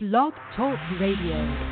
Blog Talk Radio.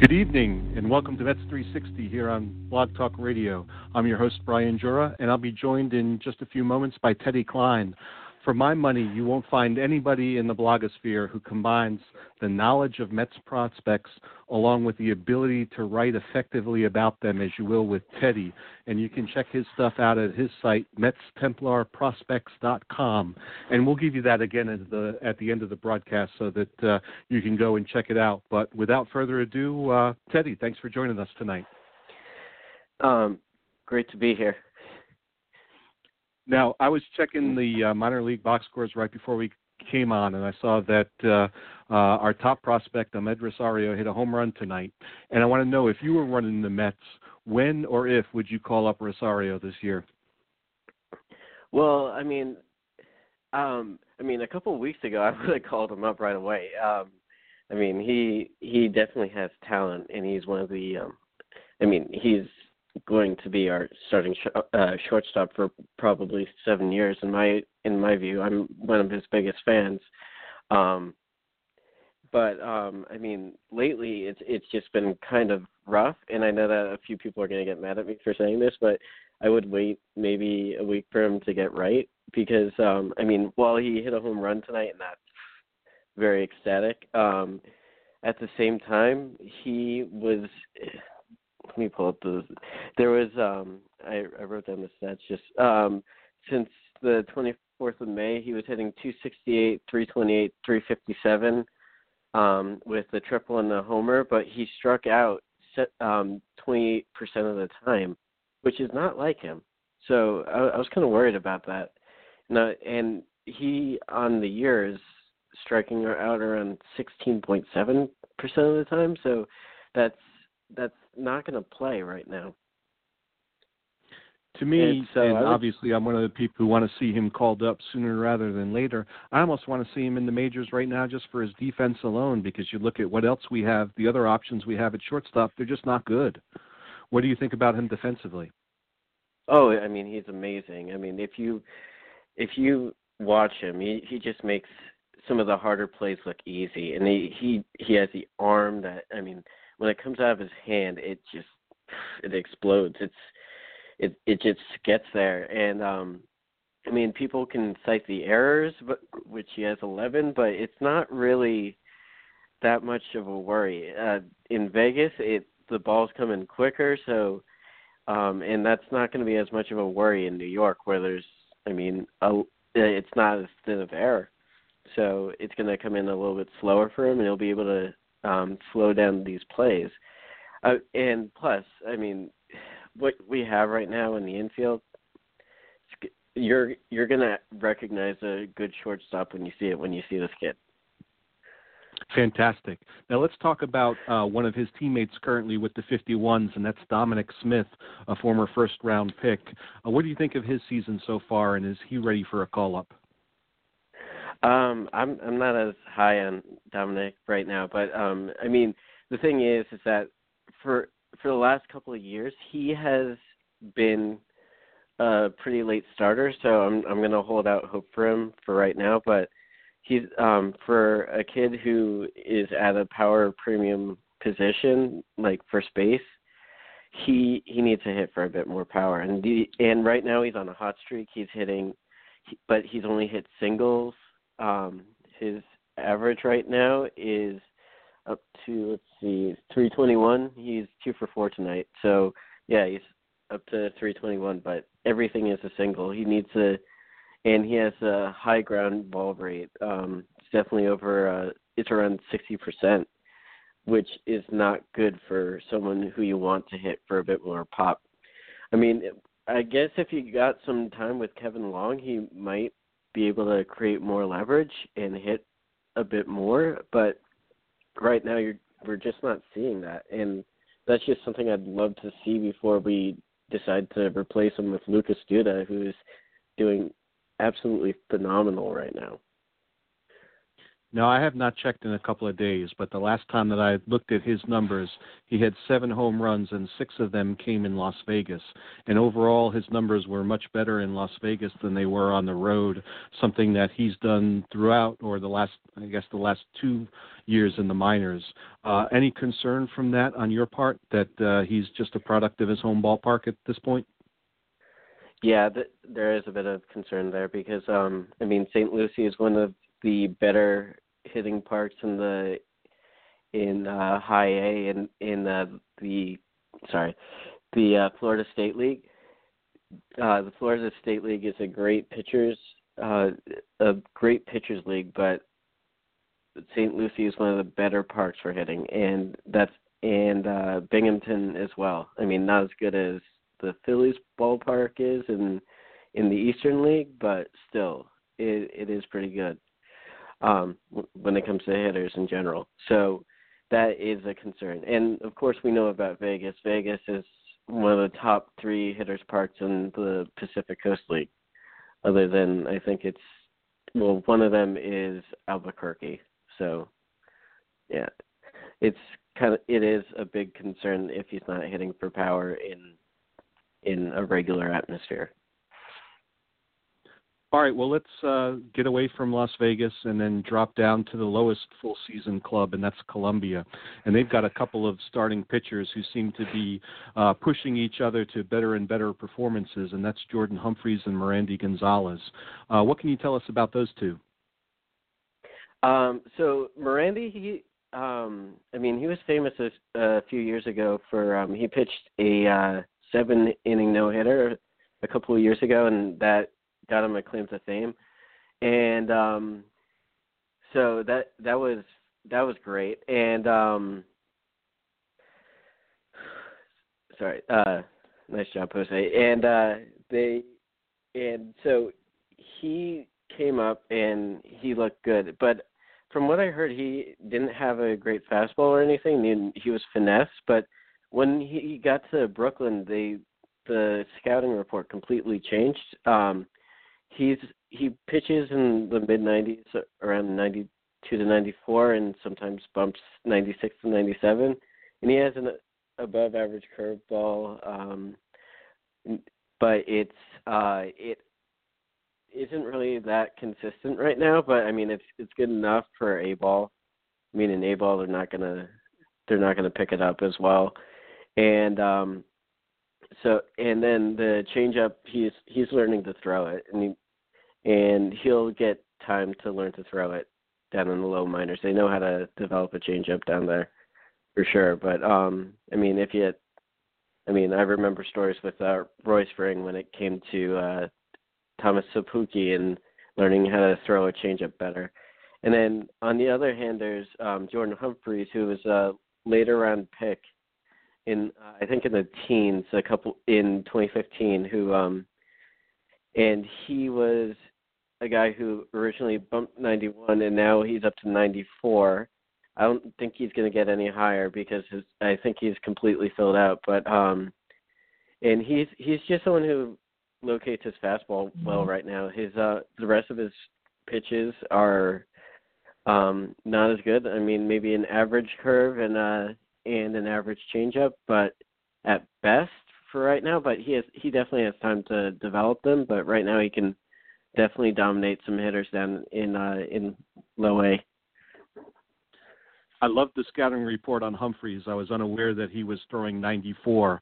Good evening, and welcome to Mets 360 here on Blog Talk Radio. I'm your host, Brian Jura, and I'll be joined in just a few moments by Teddy Klein. For my money, you won't find anybody in the blogosphere who combines the knowledge of Mets prospects along with the ability to write effectively about them as you will with Teddy. And you can check his stuff out at his site, MetsTemplarProspects.com. And we'll give you that again at the end of the broadcast so that you can go and check it out. But without further ado, Teddy, thanks for joining us tonight. Great to be here. Now, I was checking the minor league box scores right before we came on, and I saw that our top prospect, Ahmed Rosario, hit a home run tonight. And I want to know, if you were running the Mets, when or if would you call up Rosario this year? Well, I mean, a couple of weeks ago, I would have called him up right away. He definitely has talent, and he's one of the he's going to be our starting shortstop for probably 7 years in my view. I'm one of his biggest fans, but lately it's just been kind of rough, and I know that a few people are going to get mad at me for saying this, but I would wait maybe a week for him to get right, because while he hit a home run tonight and that's very ecstatic, at the same time he was. Let me pull up those. There was, I wrote down the stats since the 24th of May, he was hitting 268, 328, 357 with the triple and the homer, but he struck out 28% of the time, which is not like him. So I was kind of worried about that. And he, on the year, is striking out around 16.7% of the time, so that's not going to play right now. To me, obviously I'm one of the people who want to see him called up sooner rather than later. I almost want to see him in the majors right now just for his defense alone, because you look at what else we have, the other options we have at shortstop, they're just not good. What do you think about him defensively? Oh, I mean, he's amazing. I mean, if you watch him, he just makes some of the harder plays look easy, and he has the arm that, I mean, when it comes out of his hand, it explodes. It just gets there. And, people can cite the errors, but which he has 11, but it's not really that much of a worry. In Vegas, the ball's coming quicker, so and that's not going to be as much of a worry in New York, where there's, it's not as thin of error. So it's going to come in a little bit slower for him, and he'll be able to slow down these plays, and plus, what we have right now in the infield, you're gonna recognize a good shortstop when you see this kid. Fantastic. Now let's talk about one of his teammates currently with the 51s, and that's Dominic Smith, a former first-round pick. What do you think of his season so far, and is he ready for a call-up? I'm not as high on Dominic right now, but the thing is that for the last couple of years he has been a pretty late starter, so I'm gonna hold out hope for him for right now. But he's for a kid who is at a power premium position, like for space, he needs to hit for a bit more power, and right now he's on a hot streak. He's hitting, but he's only hit singles. His average right now is up to, let's see, 321. He's 2 for 4 tonight. So, yeah, he's up to 321, but everything is a single. He needs a – and he has a high ground ball rate. It's definitely over – it's around 60%, which is not good for someone who you want to hit for a bit more pop. I mean, I guess if you got some time with Kevin Long, he might be able to create more leverage and hit a bit more, but right now we're just not seeing that, and that's just something I'd love to see before we decide to replace him with Lucas Duda, who's doing absolutely phenomenal right now. No, I have not checked in a couple of days, but the last time that I looked at his numbers, he had 7 home runs and 6 of them came in Las Vegas. And overall, his numbers were much better in Las Vegas than they were on the road, something that he's done throughout, or the last 2 years in the minors. Any concern from that on your part, that he's just a product of his home ballpark at this point? Yeah, there is a bit of concern there because, I mean, St. Lucie is one of the better hitting parks in high A and in the Florida State League. The Florida State League is a great pitchers league, but St. Lucie is one of the better parks for hitting, and Binghamton as well. I mean, not as good as the Phillies ballpark is in the Eastern League, but still it is pretty good. When it comes to hitters in general. So that is a concern. And, of course, we know about Vegas. Vegas is one of the top 3 hitters parks in the Pacific Coast League, other than I think it's – well, one of them is Albuquerque. So, yeah, it is a big concern if he's not hitting for power in a regular atmosphere. All right, well, let's get away from Las Vegas and then drop down to the lowest full-season club, and that's Columbia. And they've got a couple of starting pitchers who seem to be pushing each other to better and better performances, and that's Jordan Humphreys and Mirandy Gonzalez. What can you tell us about those two? So Mirandy, he was famous a few years ago for he pitched a 7-inning no-hitter a couple of years ago, and that got him a claim to fame, and so that was great. And nice job, Jose. And so he came up and he looked good. But from what I heard, he didn't have a great fastball or anything. He was finesse, but when he got to Brooklyn, the scouting report completely changed. He pitches in the mid-90s, around 92 to 94, and sometimes bumps 96 to 97. And he has an above-average curveball, but it isn't really that consistent right now. But I mean, it's good enough for A ball. I mean, in A ball, they're not gonna pick it up as well, and. So and then the changeup, he's learning to throw it, and he'll get time to learn to throw it down in the low minors. They know how to develop a changeup down there, for sure. But I remember stories with Roy Spring when it came to Thomas Sapuki and learning how to throw a changeup better. And then on the other hand, there's Jordan Humphreys, who was a later round pick. I think in the teens, a couple in 2015, who and he was a guy who originally bumped 91, and now he's up to 94. I don't think he's going to get any higher because I think he's completely filled out. But and he's just someone who locates his fastball well right now. His the rest of his pitches are not as good. I mean, maybe an average curve and an average changeup, but at best for right now. But he definitely has time to develop them. But right now, he can definitely dominate some hitters down in low A. I loved the scouting report on Humphreys. I was unaware that he was throwing 94.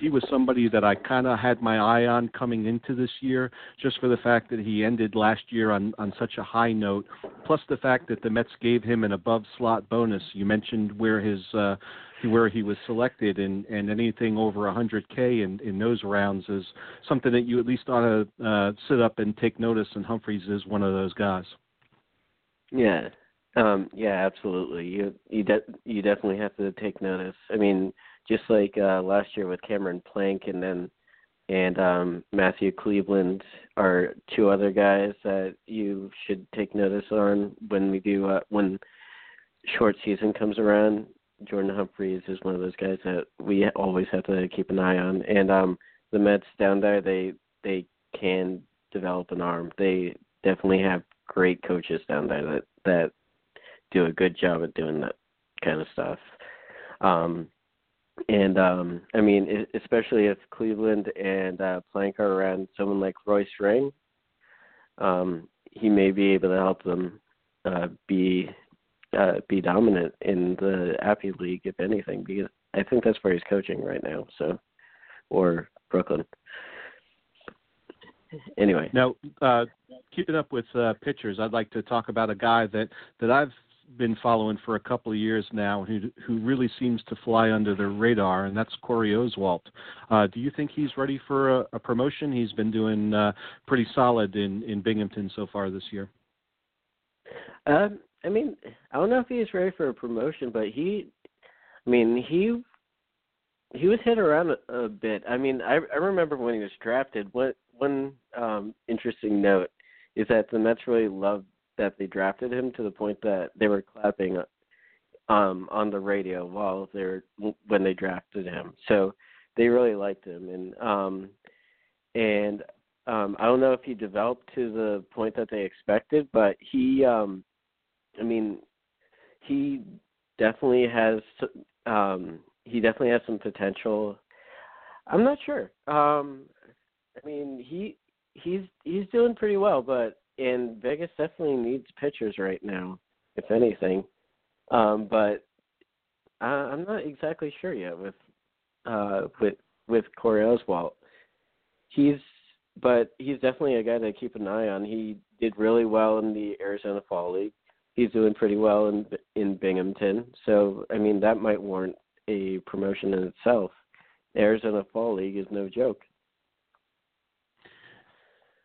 He was somebody that I kind of had my eye on coming into this year, just for the fact that he ended last year on such a high note, plus the fact that the Mets gave him an above-slot bonus. You mentioned where his where he was selected, and anything over 100K in those rounds is something that you at least ought to sit up and take notice, and Humphreys is one of those guys. Yeah. Yeah, absolutely. You definitely have to take notice. I mean, just like last year with Cameron Plank and Matthew Cleveland are two other guys that you should take notice on when we do when short season comes around. Jordan Humphreys is one of those guys that we always have to keep an eye on. And the Mets down there, they can develop an arm. They definitely have great coaches down there that do a good job at doing that kind of stuff. I mean, especially if Cleveland and Plank are around someone like Roy Spring, he may be able to help them be dominant in the Appy League, if anything, because I think that's where he's coaching right now, or Brooklyn. Anyway. Now, keeping up with pitchers, I'd like to talk about a guy that I've been following for a couple of years now, who really seems to fly under the radar, and that's Corey Oswalt. Do you think he's ready for a promotion? He's been doing pretty solid in Binghamton so far this year. I mean, I don't know if he's ready for a promotion, but he was hit around a bit. I mean, I remember when he was drafted. One interesting note is that the Mets really loved that they drafted him to the point that they were clapping on the radio when they drafted him. So they really liked him, and I don't know if he developed to the point that they expected, but he definitely has some potential. I'm not sure. I mean, he's doing pretty well, and Vegas definitely needs pitchers right now, if anything. But I'm not exactly sure yet with Corey Oswalt. He's definitely a guy to keep an eye on. He did really well in the Arizona Fall League. He's doing pretty well in Binghamton. So, I mean, that might warrant a promotion in itself. The Arizona Fall League is no joke.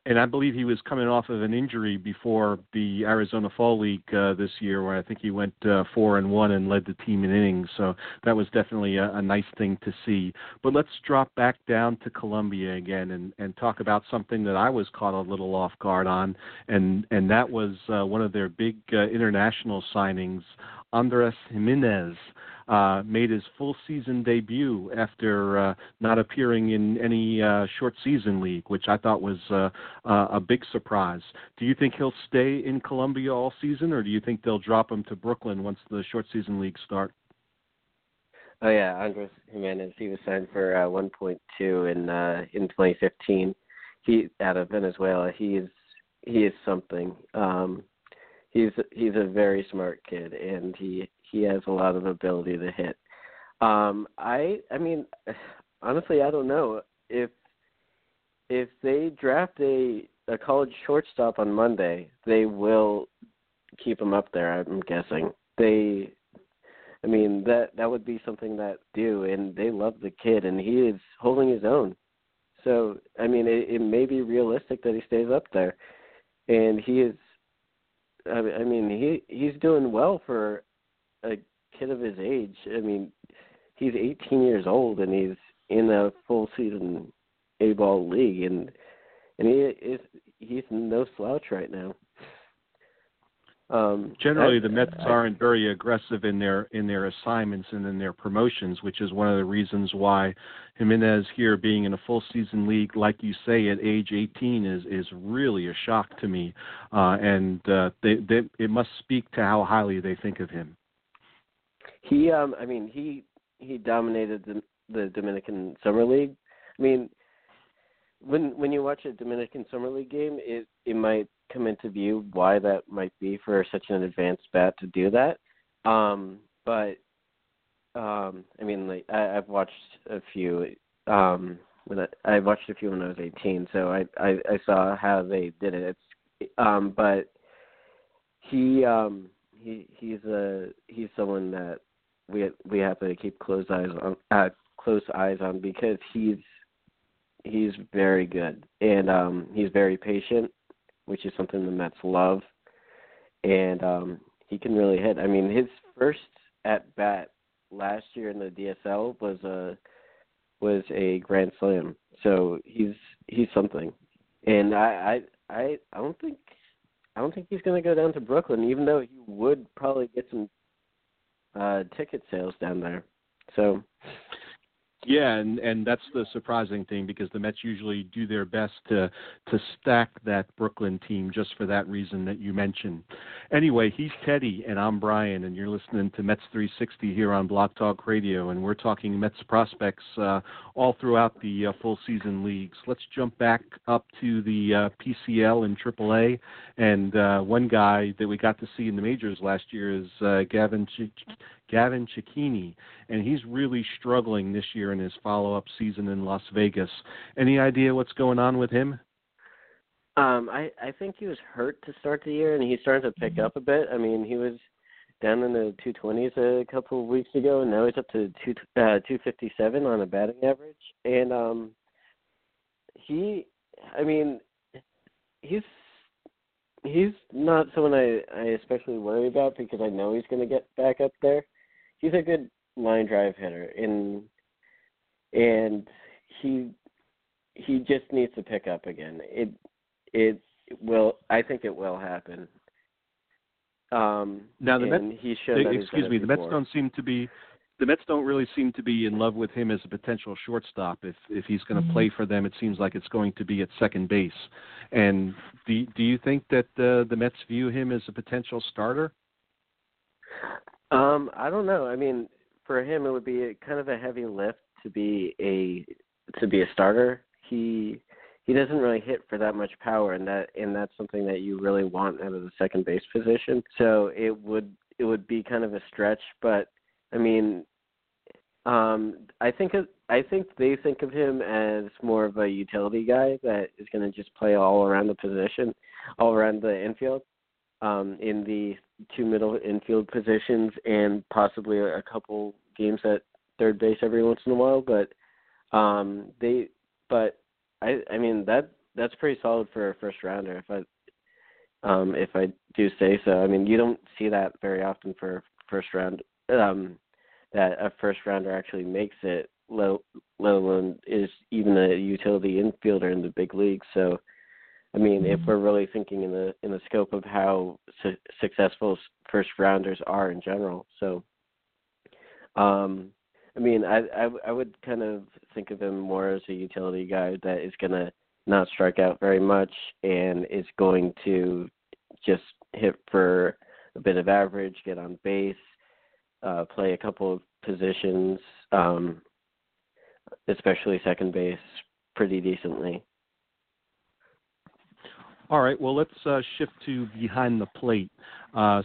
And I believe he was coming off of an injury before the Arizona Fall League this year, where I think he went 4-1 and led the team in innings. So that was definitely a nice thing to see. But let's drop back down to Columbia again and talk about something that I was caught a little off guard on, and that was one of their big international signings. Andres Jimenez made his full season debut after not appearing in any short season league, which I thought was a big surprise. Do you think he'll stay in Columbia all season, or do you think they'll drop him to Brooklyn once the short season leagues start? Oh, yeah, Andres Jimenez, he was signed for 1.2 in 2015. He out of Venezuela. He is something. He's a very smart kid, and he has a lot of ability to hit. I mean, honestly, I don't know if they draft a college shortstop on Monday, they will keep him up there. I'm guessing that would be something that do, and they love the kid, and he is holding his own. So I mean, it may be realistic that he stays up there, and he is. I mean, he's doing well for a kid of his age. I mean, he's 18 years old, and he's in a full-season A-ball league, and he's no slouch right now. Generally, the Mets aren't very aggressive in their assignments and in their promotions, which is one of the reasons why Jimenez here being in a full season league, like you say, at age 18 is really a shock to me, and it must speak to how highly they think of him. He dominated the Dominican Summer League. I mean, when you watch a Dominican Summer League game, it might come into view why that might be for such an advanced bat to do that. I've watched a few. I watched a few when I was 18, so I saw how they did it. But he's someone that we have to keep close eyes on because he's very good and he's very patient, which is something the Mets love, and he can really hit. I mean, his first at bat last year in the DSL was a grand slam. So he's something, and I don't think he's going to go down to Brooklyn, even though he would probably get some ticket sales down there. So. Yeah, and that's the surprising thing because the Mets usually do their best to stack that Brooklyn team just for that reason that you mentioned. Anyway, he's Teddy, and I'm Brian, and you're listening to Mets 360 here on Blog Talk Radio, and we're talking Mets prospects all throughout the full season leagues. Let's jump back up to the PCL and AAA, and one guy that we got to see in the majors last year is Gavin Cecchini, and he's really struggling this year in his follow-up season in Las Vegas. Any idea what's going on with him? I think he was hurt to start the year, and he started to pick up a bit. I mean, he was down in the 220s a couple of weeks ago, and now he's up to 257 on a batting average. And he's not someone I especially worry about because I know he's going to get back up there. He's a good line drive hitter, and he just needs to pick up again. It will. I think it will happen. Now the Mets. The Mets don't seem to be. The Mets don't really seem to be in love with him as a potential shortstop. If he's going to play for them, it seems like it's going to be at second base. And do you think that the Mets view him as a potential starter? I don't know. I mean, for him, it would be kind of a heavy lift to be a starter. He doesn't really hit for that much power, and that's something that you really want out of the second base position. So it would be kind of a stretch, but. I mean, I think they think of him as more of a utility guy that is going to just play all around the position, all around the infield, in the two middle infield positions, and possibly a couple games at third base every once in a while. But that's pretty solid for a first rounder, if I do say so. I mean, you don't see that very often for a first round. That a first-rounder actually makes it, let alone is even a utility infielder in the big leagues. So, I mean, if we're really thinking in the scope of how successful first-rounders are in general. So, I would kind of think of him more as a utility guy that is going to not strike out very much and is going to just hit for a bit of average, get on base, play a couple of positions, especially second base, pretty decently. All right, well, let's shift to behind the plate.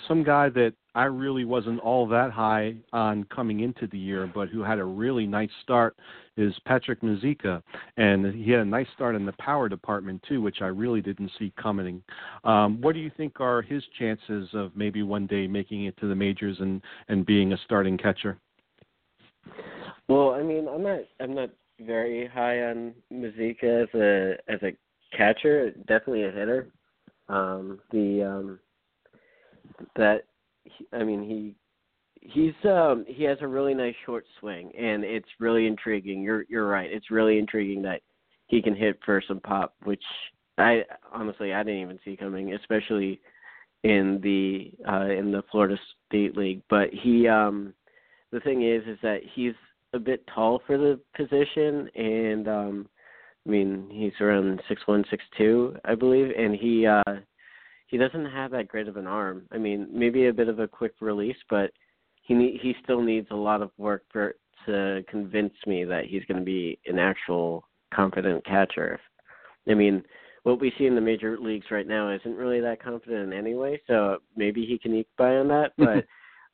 Some guy that I really wasn't all that high on coming into the year, but who had a really nice start is Patrick Mazica, and he had a nice start in the power department too, which I really didn't see coming. What do you think are his chances of maybe one day making it to the majors and being a starting catcher? Well, I mean, I'm not very high on Mazica as a catcher, definitely a hitter. He has a really nice short swing, and it's really intriguing. You're right. It's really intriguing that he can hit for some pop, which I didn't even see coming, especially in the Florida State League. But he the thing is that he's a bit tall for the position, and he's around 6'1", 6'2", I believe, and he doesn't have that great of an arm. I mean, maybe a bit of a quick release, but he still needs a lot of work to convince me that he's going to be an actual confident catcher. I mean, what we see in the major leagues right now isn't really that confident anyway, so maybe he can eke by on that. But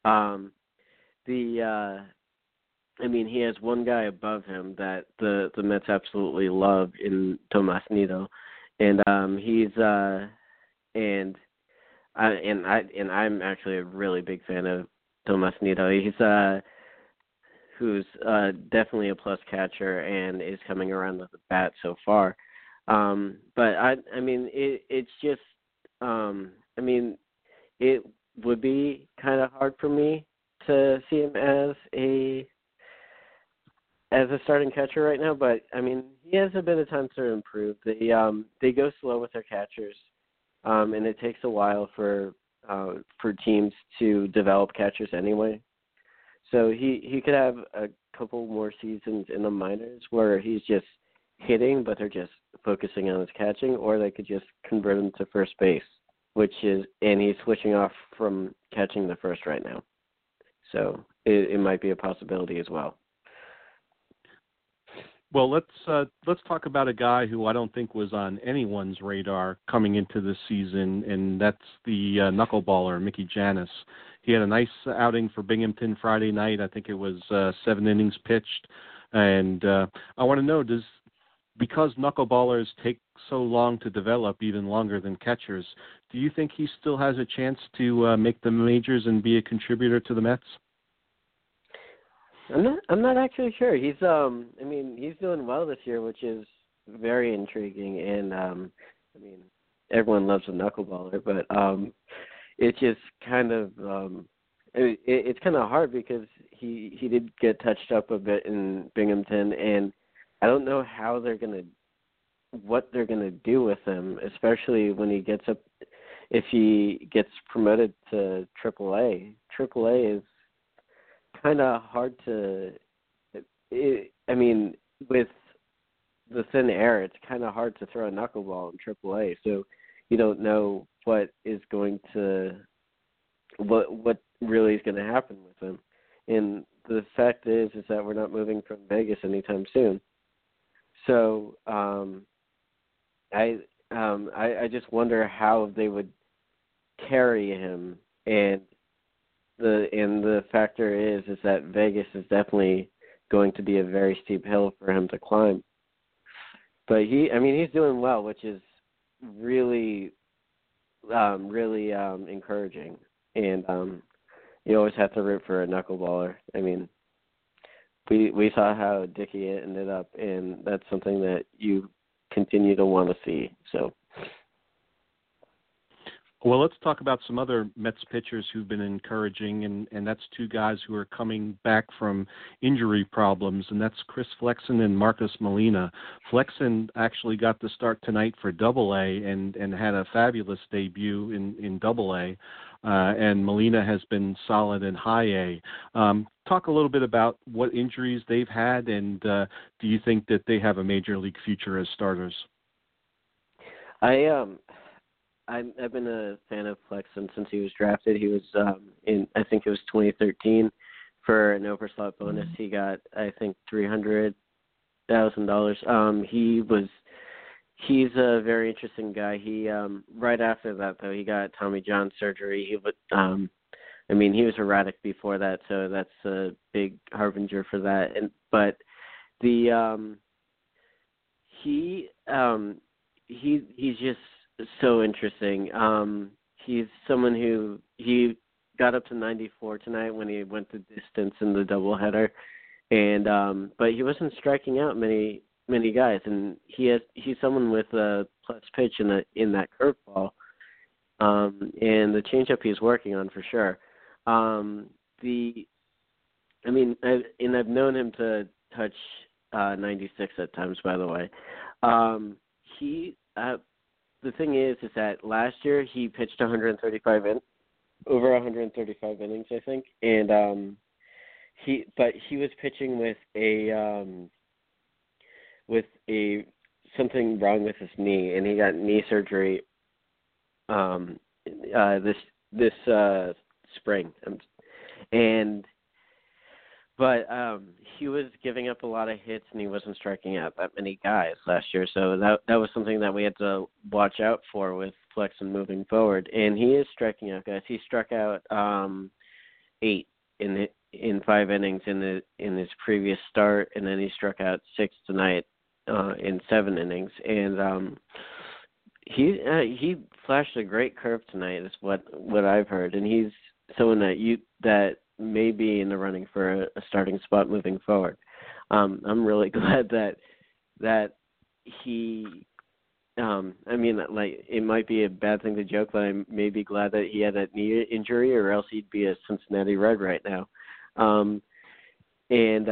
I mean, he has one guy above him that the Mets absolutely love in Tomas Nido, and I'm actually a really big fan of Tomas Nido. He's who's definitely a plus catcher and is coming around with the bat so far. It would be kind of hard for me to see him as a starting catcher right now, but I mean, he has a bit of time to improve. They go slow with their catchers, and it takes a while for teams to develop catchers anyway. So he could have a couple more seasons in the minors where he's just hitting, but they're just focusing on his catching, or they could just convert him to first base, and he's switching off from catching the first right now. So it might be a possibility as well. Well, let's talk about a guy who I don't think was on anyone's radar coming into this season, and that's the knuckleballer, Mickey Janis. He had a nice outing for Binghamton Friday night. I think it was 7 innings pitched. And I want to know, because knuckleballers take so long to develop, even longer than catchers, do you think he still has a chance to make the majors and be a contributor to the Mets? I'm not actually sure. He's he's doing well this year, which is very intriguing, and everyone loves a knuckleballer, but it's just kind of it's kind of hard because he did get touched up a bit in Binghamton, and I don't know what they're gonna do with him, especially when he gets up, if he gets promoted to AAA. AAA is kind of hard to with the thin air, it's kind of hard to throw a knuckleball in AAA, so you don't know what really is going to happen with him. And the fact is that we're not moving from Vegas anytime soon, so I just wonder how they would carry him. And The factor is that Vegas is definitely going to be a very steep hill for him to climb. But he's doing well, which is really encouraging. And you always have to root for a knuckleballer. I mean, we saw how Dickey ended up, and that's something that you continue to want to see. So. Well, let's talk about some other Mets pitchers who've been encouraging, and that's two guys who are coming back from injury problems, and that's Chris Flexen and Marcus Molina. Flexen actually got the start tonight for AA and had a fabulous debut in AA, and Molina has been solid in high A. Talk a little bit about what injuries they've had, and do you think that they have a major league future as starters? I've been a fan of Flexen since he was drafted. He was I think it was 2013, for an overslot bonus. He got, I think, $300,000. He's a very interesting guy. He right after that though, he got Tommy John surgery. He would, he was erratic before that, so that's a big harbinger for that. He's just so interesting. He's someone who, he got up to 94 tonight when he went the distance in the doubleheader, and but he wasn't striking out many guys, and he's someone with a plus pitch in that curveball, and the changeup he's working on for sure. I've known him to touch 96 at times. By the way, the thing is that last year he pitched 135 innings, I think, and he was pitching with a something wrong with his knee, and he got knee surgery this spring, but he was giving up a lot of hits, and he wasn't striking out that many guys last year. So that was something that we had to watch out for with Flexen moving forward. And he is striking out guys. He struck out eight in five innings in his previous start, and then he struck out six tonight in seven innings. And he flashed a great curve tonight, is what I've heard, and he's someone that may be in the running for a starting spot moving forward. I'm really glad that he. I mean, like, it might be a bad thing to joke, but I may be glad that he had that knee injury, or else he'd be a Cincinnati Red right now. And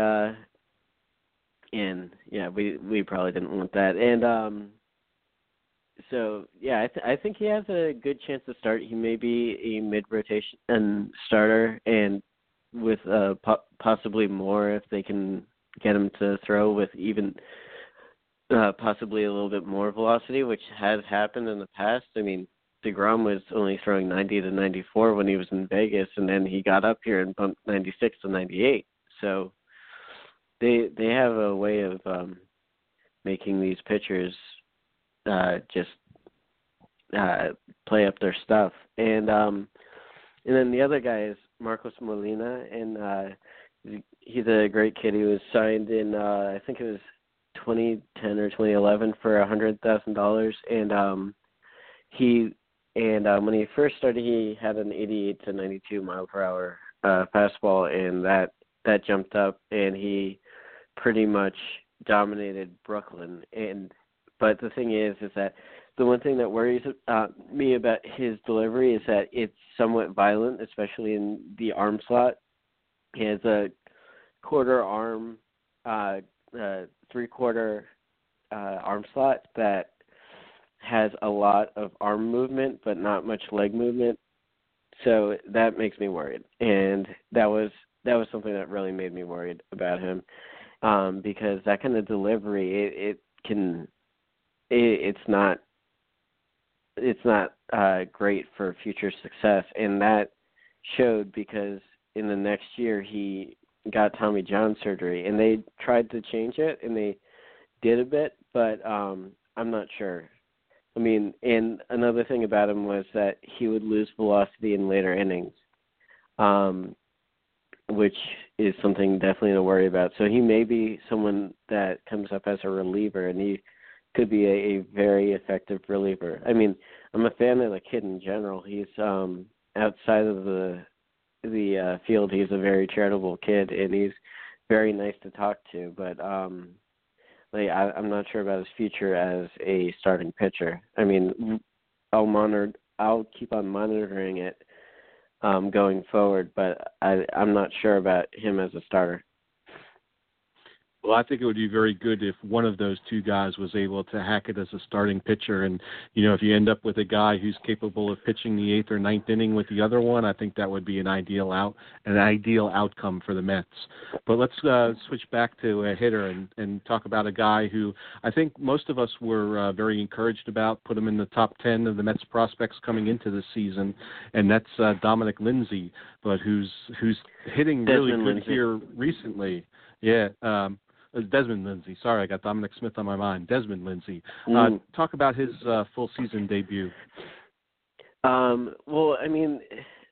yeah, we probably didn't want that. And so yeah, I think he has a good chance to start. He may be a mid-rotation and starter, and with possibly more if they can get him to throw with even. Possibly a little bit more velocity, which has happened in the past. I mean, DeGrom was only throwing 90 to 94 when he was in Vegas, and then he got up here and bumped 96 to 98. So they have a way of making these pitchers just play up their stuff. And then the other guy is Marcos Molina, and he's a great kid. He was signed in, I think it was 2010 or 2011 for $100,000, and when he first started, he had an 88 to 92 mile per hour fastball, and that jumped up, and he pretty much dominated Brooklyn. But the thing is that the one thing that worries me about his delivery is that it's somewhat violent, especially in the arm slot. He has a quarter arm. Three-quarter arm slot that has a lot of arm movement but not much leg movement, so that makes me worried. And that was something that really made me worried about him, because that kind of delivery, it's not great for future success, and that showed because in the next year he got Tommy John surgery, and they tried to change it, and they did a bit, but I'm not sure. I mean, and another thing about him was that he would lose velocity in later innings, which is something definitely to worry about. So he may be someone that comes up as a reliever, and he could be a very effective reliever. I mean, I'm a fan of the kid in general. He's outside of the field, he's a very charitable kid, and he's very nice to talk to, but I'm not sure about his future as a starting pitcher. I mean, I'll keep on monitoring it going forward, but I'm not sure about him as a starter. Well, I think it would be very good if one of those two guys was able to hack it as a starting pitcher. And, you know, if you end up with a guy who's capable of pitching the eighth or ninth inning with the other one, I think that would be an ideal outcome for the Mets. But let's switch back to a hitter and talk about a guy who I think most of us were very encouraged about, put him in the top 10 of the Mets prospects coming into this season, and that's Dominic Lindsay, but who's hitting really good here recently. Yeah, Desmond Lindsay. Sorry, I got Dominic Smith on my mind. Desmond Lindsay. Talk about his full season debut. Well, I mean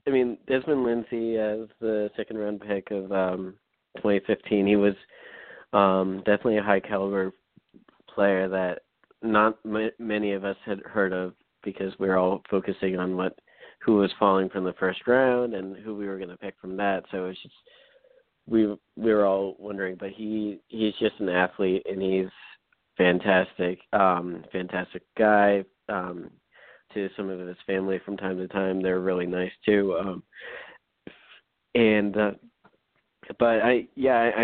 Desmond Lindsay, as the second round pick of 2015, he was definitely a high caliber player that not many of us had heard of, because we were all focusing on who was falling from the first round and who we were going to pick from that. So it's just. We were all wondering, but he's just an athlete, and he's fantastic guy. To some of his family from time to time, they're really nice too. But I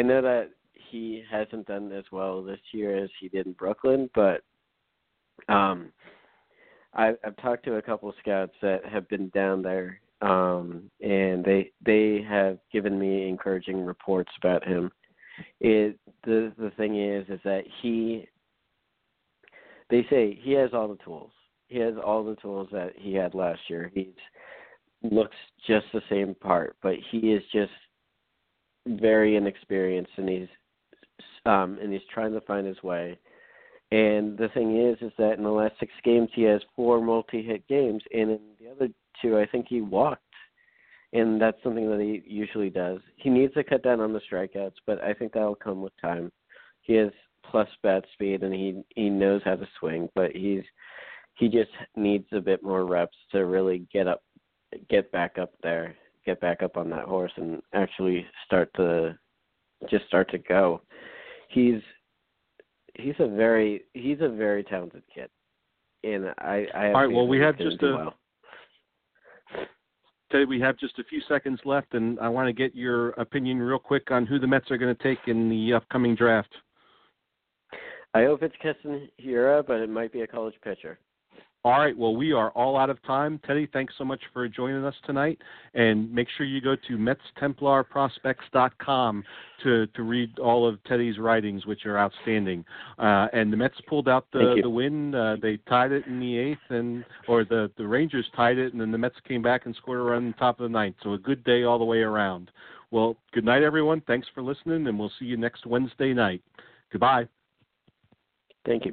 know that he hasn't done as well this year as he did in Brooklyn, but I've talked to a couple of scouts that have been down there. And they have given me encouraging reports about him. The thing is that they say he has all the tools. He has all the tools that he had last year. He looks just the same part, but he is just very inexperienced, and he's trying to find his way. And the thing is that in the last six games, he has four multi-hit games, and in the other two, I think he walked. and that's something that he usually does. He needs to cut down on the strikeouts, but I think that will come with time. He has plus bat speed, and he knows how to swing, but he just needs a bit more reps to really get back up on that horse and actually start to go. He's a very talented kid. And I all right. Well, we have just we have just a few seconds left, and I want to get your opinion real quick on who the Mets are going to take in the upcoming draft. I hope it's Chris Jura, but it might be a college pitcher. All right. Well, we are all out of time. Teddy, thanks so much for joining us tonight. And make sure you go to MetsTemplarProspects.com to read all of Teddy's writings, which are outstanding. And the Mets pulled out the win. They tied it in the eighth, or the Rangers tied it, and then the Mets came back and scored a run on the top of the ninth. So a good day all the way around. Well, good night, everyone. Thanks for listening, and we'll see you next Wednesday night. Goodbye. Thank you.